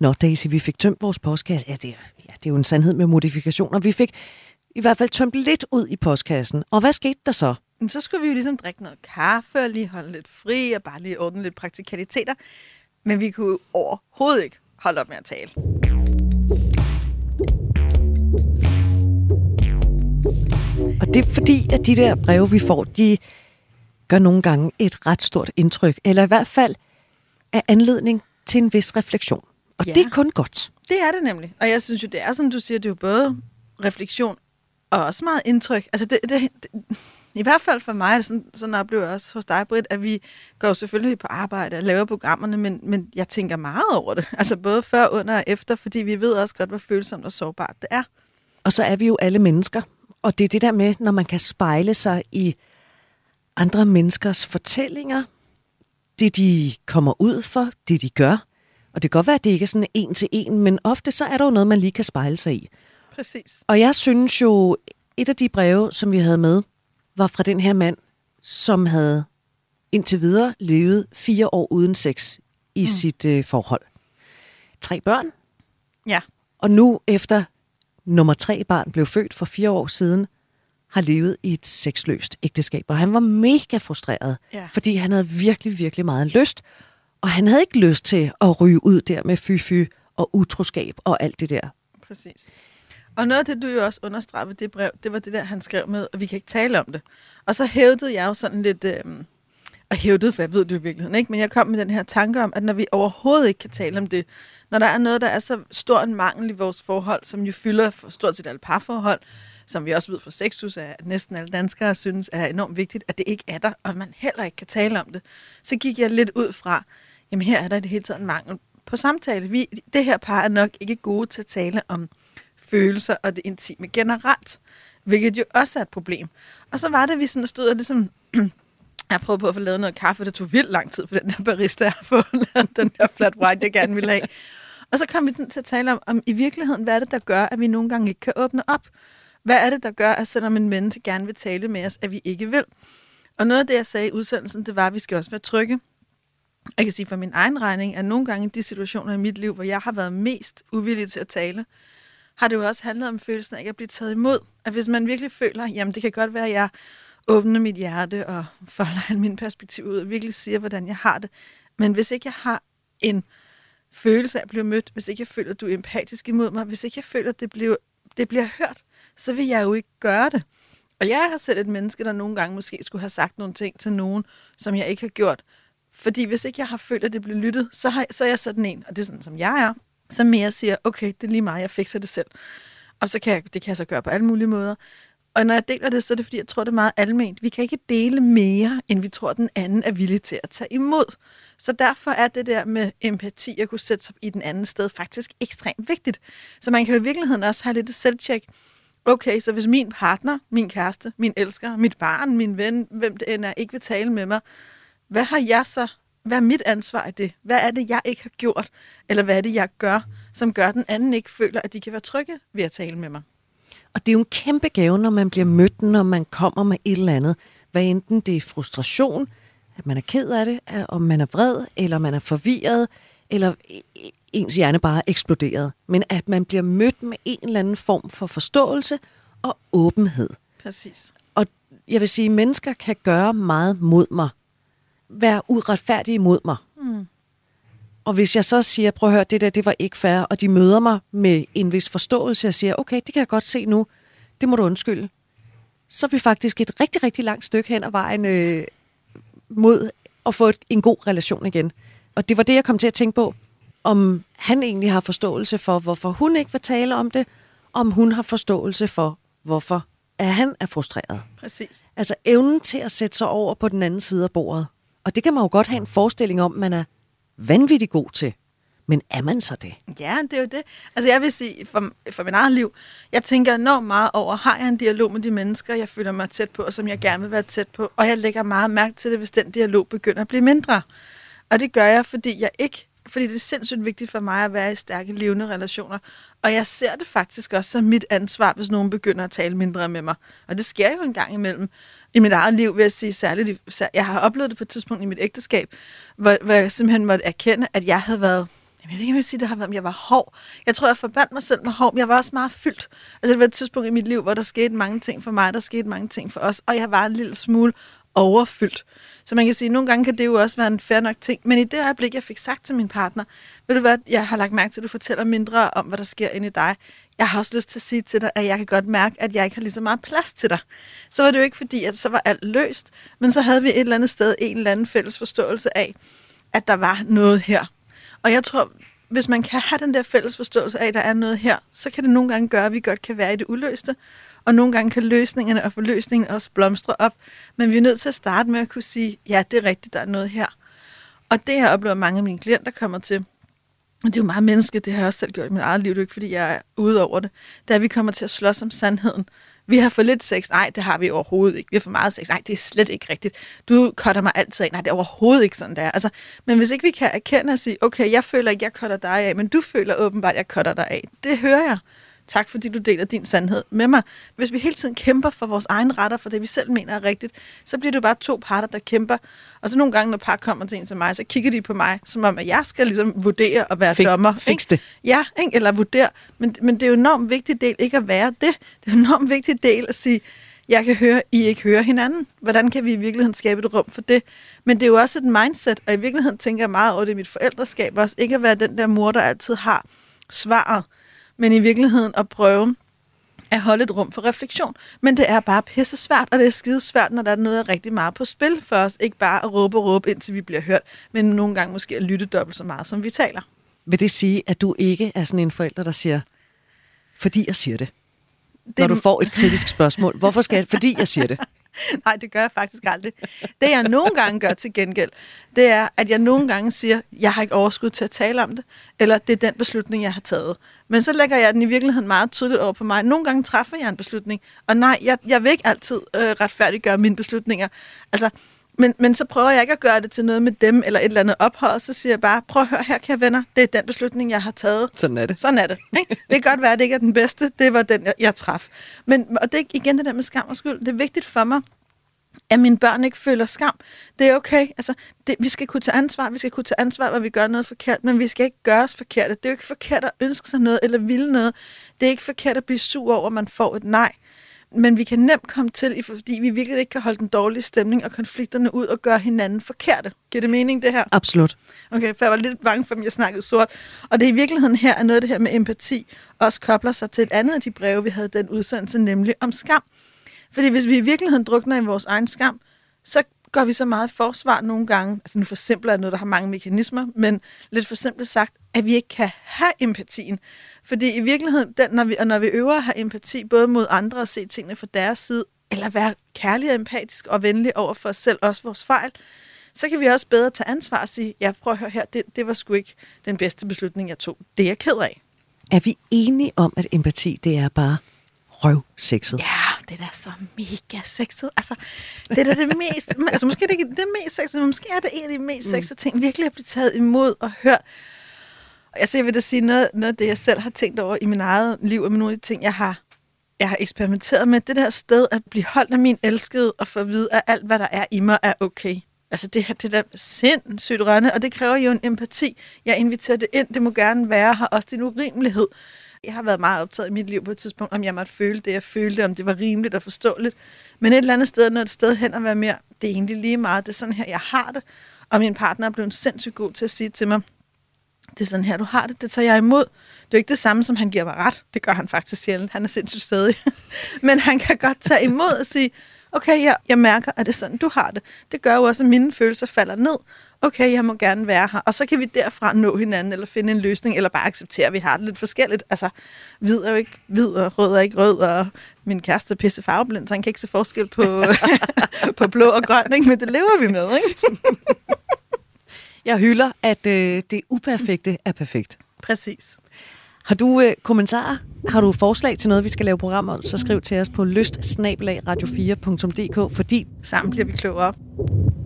Nå, Daisy, vi fik tømt vores postkasse. Ja, det er jo en sandhed med modifikationer. Vi fik i hvert fald tømt lidt ud i postkassen. Og hvad skete der så? Så skulle vi jo ligesom drikke noget kaffe og lige holde lidt fri og bare lige ordne lidt praktikaliteter. Men vi kunne overhovedet ikke holde op med at tale. Og det er fordi, at de der breve, vi får, de gør nogle gange et ret stort indtryk. Eller i hvert fald er anledning til en vis refleksion. Og ja, det er kun godt. Det er det nemlig. Og jeg synes jo, det er, som du siger, det er jo både refleksion og også meget indtryk. Altså det i hvert fald for mig, sådan oplever jeg også hos dig, Britt, at vi går selvfølgelig på arbejde og laver programmerne, men jeg tænker meget over det. Altså både før, under og efter, fordi vi ved også godt, hvor følsomt og sårbart det er. Og så er vi jo alle mennesker. Og det er det der med, når man kan spejle sig i andre menneskers fortællinger, det de kommer ud for, det de gør. Og det kan godt være, at det ikke er sådan en til en, men ofte så er der jo noget, man lige kan spejle sig i. Præcis. Og jeg synes jo, et af de breve, som vi havde med, var fra den her mand, som havde indtil videre levet 4 år uden sex i sit forhold. 3 børn. Ja. Og nu efter nummer 3 barn blev født for 4 år siden, har levet i et sexløst ægteskab. Og han var mega frustreret, ja, fordi han havde virkelig, virkelig meget lyst. Og han havde ikke lyst til at ryge ud der med fy og utroskab og alt det der. Præcis. Og noget af det, du jo også understregede det brev, det var det der, han skrev med, og vi kan ikke tale om det. Og så hævdede jeg jo sådan lidt, og hævdede, for jeg ved det jo i virkeligheden, ikke? Men jeg kom med den her tanke om, at når vi overhovedet ikke kan tale om det, når der er noget, der er så stor en mangel i vores forhold, som jo fylder for stort set alle parforhold, som vi også ved fra sexus, at næsten alle danskere synes er enormt vigtigt, at det ikke er der, og man heller ikke kan tale om det, så gik jeg lidt ud fra, jamen her er der i det hele taget en mangel på samtale. Det her par er nok ikke gode til at tale om følelser og det intime generelt, hvilket jo også er et problem. Og så var det, vi sådan stod og ligesom, jeg prøvede på at få lavet noget kaffe, der tog vildt lang tid for den der barista at få lavet den der flat white, jeg gerne ville have. Og så kom vi til at tale om i virkeligheden, hvad er det, der gør, at vi nogle gange ikke kan åbne op? Hvad er det, der gør, at selvom en menneske gerne vil tale med os, at vi ikke vil? Og noget af det, jeg sagde i udsendelsen, det var, at vi skal også være trygge. Jeg kan sige for min egen regning, at nogle gange i de situationer i mit liv, hvor jeg har været mest uvillig til at tale, har det jo også handlet om følelsen af ikke at blive taget imod. At hvis man virkelig føler, jamen det kan godt være, at jeg åbner mit hjerte og folder al min perspektiv ud og virkelig siger, hvordan jeg har det. Men hvis ikke jeg har en følelse af at blive mødt, hvis ikke jeg føler, at du er empatisk imod mig, hvis ikke jeg føler, at det bliver hørt, så vil jeg jo ikke gøre det. Og jeg har selv et menneske, der nogle gange måske skulle have sagt nogle ting til nogen, som jeg ikke har gjort. Fordi hvis ikke jeg har følt, at det bliver lyttet, så er jeg sådan en, og det er sådan, som jeg er, så mere siger, okay, det er lige mig, jeg fikser det selv. Og så kan det kan jeg så gøre på alle mulige måder. Og når jeg deler det, så er det fordi, jeg tror, det er meget alment. Vi kan ikke dele mere, end vi tror, den anden er villig til at tage imod. Så derfor er det der med empati at kunne sætte sig i den anden sted faktisk ekstremt vigtigt. Så man kan jo i virkeligheden også have lidt et selvtjek. Okay, så hvis min partner, min kæreste, min elsker, mit barn, min ven, hvem det end er, ikke vil tale med mig, hvad har jeg så? Hvad er mit ansvar i det? Hvad er det, jeg ikke har gjort? Eller hvad er det, jeg gør, som gør, at den anden ikke føler, at de kan være trygge ved at tale med mig? Og det er jo en kæmpe gave, når man bliver mødt, når man kommer med et eller andet. Hvad enten det er frustration, at man er ked af det, om man er vred, eller man er forvirret, eller ens hjerne bare er eksploderet. Men at man bliver mødt med en eller anden form for forståelse og åbenhed. Præcis. Og jeg vil sige, at mennesker kan gøre meget mod mig. Være uretfærdig imod mig. Mm. Og hvis jeg så siger, prøv at høre, det der, det var ikke fair, og de møder mig med en vis forståelse, og siger, okay, det kan jeg godt se nu, det må du undskylde. Så er vi faktisk et rigtig, rigtig langt stykke hen ad vejen mod at få en god relation igen. Og det var det, jeg kom til at tænke på, om han egentlig har forståelse for, hvorfor hun ikke vil tale om det, om hun har forståelse for, hvorfor han er frustreret. Præcis. Altså evnen til at sætte sig over på den anden side af bordet. Og det kan man jo godt have en forestilling om, man er vanvittigt god til. Men er man så det? Ja, det er jo det. Altså jeg vil sige, for mit eget liv, jeg tænker enormt meget over, har jeg en dialog med de mennesker, jeg føler mig tæt på, og som jeg gerne vil være tæt på. Og jeg lægger meget mærke til det, hvis den dialog begynder at blive mindre. Og det gør jeg, fordi det er sindssygt vigtigt for mig at være i stærke, levende relationer. Og jeg ser det faktisk også som mit ansvar, hvis nogen begynder at tale mindre med mig. Og det sker jo en gang imellem. I mit eget liv vil jeg sige særligt, jeg har oplevet det på et tidspunkt i mit ægteskab, hvor jeg simpelthen måtte erkende, at jeg havde været Jamen, jeg ved ikke, om jeg vil sige det her med, om jeg var hård. Jeg tror, jeg forbandt mig selv med hård, men jeg var også meget fyldt. Altså, det var et tidspunkt i mit liv, hvor der skete mange ting for mig, der skete mange ting for os, og jeg var en lille smule overfyldt. Så man kan sige, at nogle gange kan det jo også være en fair nok ting. Men i det øjeblik, jeg fik sagt til min partner, ved du hvad, jeg har lagt mærke til, at du fortæller mindre om, hvad der sker inde i dig. Jeg har også lyst til at sige til dig, at jeg kan godt mærke, at jeg ikke har lige så meget plads til dig. Så var det jo ikke fordi, at så var alt løst, men så havde vi et eller andet sted en eller anden fælles forståelse af, at der var noget her. Og jeg tror, hvis man kan have den der fælles forståelse af, at der er noget her, så kan det nogle gange gøre, at vi godt kan være i det uløste. Og nogle gange kan løsningerne og forløsningen også blomstre op. Men vi er nødt til at starte med at kunne sige, ja, det er rigtigt, der er noget her. Og det her oplever mange af mine klienter kommer til. Og det er jo meget menneske, det har jeg også selv gjort i mit eget liv, det er ikke fordi jeg er ude over det. Det er, at vi kommer til at slås om sandheden. Vi har for lidt sex. Nej, det har vi overhovedet ikke. Vi har for meget sex. Nej, det er slet ikke rigtigt. Du cutter mig altid af. Nej, det er overhovedet ikke sådan, det er. Altså, men hvis ikke vi kan erkende og sige, okay, jeg føler ikke, jeg cutter dig af, men du føler åbenbart, jeg cutter dig af. Det hører jeg. Tak, fordi du deler din sandhed med mig. Hvis vi hele tiden kæmper for vores egen retter, for det vi selv mener er rigtigt, så bliver det bare to parter, der kæmper. Og så nogle gange, når par kommer til en til mig, så kigger de på mig, som om, at jeg skal ligesom vurdere og være dommer. Fix det. Ja, ikke? Eller vurdere. Men det er jo en enormt vigtig del ikke at være det. Det er en enormt vigtig del at sige, jeg kan høre, I ikke hører hinanden. Hvordan kan vi i virkeligheden skabe et rum for det? Men det er jo også et mindset, og i virkeligheden tænker jeg meget over det i mit forældreskab også. Ikke at være den der mor, der altid har svaret. Men i virkeligheden at prøve at holde et rum for refleksion. Men det er bare pisse svært, og det er skide svært, når der er noget rigtig meget på spil for os. Ikke bare at råbe og råbe, indtil vi bliver hørt, men nogle gange måske at lytte dobbelt så meget, som vi taler. Vil det sige, at du ikke er sådan en forælder, der siger, fordi jeg siger det? Når du får et kritisk spørgsmål. Hvorfor skal jeg? Fordi jeg siger det. Nej, det gør jeg faktisk aldrig. Det, jeg nogle gange gør til gengæld, det er, at jeg nogle gange siger, jeg har ikke overskud til at tale om det, eller det er den beslutning, jeg har taget. Men så lægger jeg den i virkeligheden meget tydeligt over på mig. Nogle gange træffer jeg en beslutning, og nej, jeg vil ikke altid retfærdiggøre mine beslutninger. Altså, men så prøver jeg ikke at gøre det til noget med dem, eller et eller andet ophøjet, så siger jeg bare, prøv at høre her, kære venner, det er den beslutning, jeg har taget. Sådan er det. Sådan er det. Ikke? Det kan godt være, at det ikke er den bedste, det var den, jeg traf. Men, og det er igen det der med skam og skyld, det er vigtigt for mig, at mine børn ikke føler skam. Det er okay. Altså, vi skal kunne tage ansvar. Vi skal kunne tage ansvar, hvor vi gør noget forkert, men vi skal ikke gøre os forkerte. Det er jo ikke forkert at ønske sig noget eller ville noget. Det er ikke forkert at blive sur over, at man får et nej. Men vi kan nemt komme til, fordi vi virkelig ikke kan holde den dårlige stemning og konflikterne ud og gøre hinanden forkerte. Giver det mening, det her? Absolut. Okay, for jeg var lidt bange for, at jeg snakkede sort. Og det er i virkeligheden her, at noget af det her med empati også kobler sig til et andet af de breve, vi havde den udsendelse, nemlig om skam. Fordi hvis vi i virkeligheden drukner i vores egen skam, så går vi så meget forsvar nogle gange, altså nu for simpelt er noget, der har mange mekanismer, men lidt for simpelt sagt, at vi ikke kan have empatien. Fordi i virkeligheden, når vi øver at have empati, både mod andre og se tingene fra deres side, eller være kærlig og empatisk og venlig over for os selv, også vores fejl, så kan vi også bedre tage ansvar og sige, ja, prøv at høre her, det var sgu ikke den bedste beslutning, jeg tog. Det er jeg ked af. Er vi enige om, at empati, det er bare røvsexet? Ja, det er da så mega sexet. Altså, det er da det mest... altså, måske er det ikke det mest sexet, men måske er det en af de mest sexede ting, virkelig at blive taget imod og hørt. Altså, jeg vil da sige, noget af det, jeg selv har tænkt over i min eget liv, og nogle af de ting, jeg har eksperimenteret med, det der sted at blive holdt af min elskede, og få at vide, at alt, hvad der er i mig, er okay. Altså, det her, det der sindssygt rørende, og det kræver jo en empati. Jeg inviterer det ind, det må gerne være, har også din urimelighed. Jeg har været meget optaget i mit liv på et tidspunkt, om jeg måtte føle det, jeg følte, om det var rimeligt og forståeligt. Men et eller andet sted, når et sted hen at være mere, det er egentlig lige meget, det er sådan her, jeg har det. Og min partner er blevet sindssygt god til at sige til mig, det er sådan her, du har det, det tager jeg imod. Det er jo ikke det samme, som han giver mig ret. Det gør han faktisk sjældent, han er sindssygt stædig. Men han kan godt tage imod og sige, okay, jeg mærker, at det er sådan, du har det. Det gør jo også, at mine følelser falder ned. Okay, jeg må gerne være her. Og så kan vi derfra nå hinanden, eller finde en løsning, eller bare acceptere, at vi har det lidt forskelligt. Altså, hvid er jo ikke hvid, og rød er ikke rød, og min kæreste er pisse farveblind, så han kan ikke se forskel på, på blå og grøn, ikke? Men det lever vi med, ikke? Jeg hylder, at det uperfekte er perfekt. Præcis. Har du kommentarer? Har du forslag til noget, vi skal lave program om, så skriv til os på lyst@radio4.dk, fordi sammen bliver vi klogere.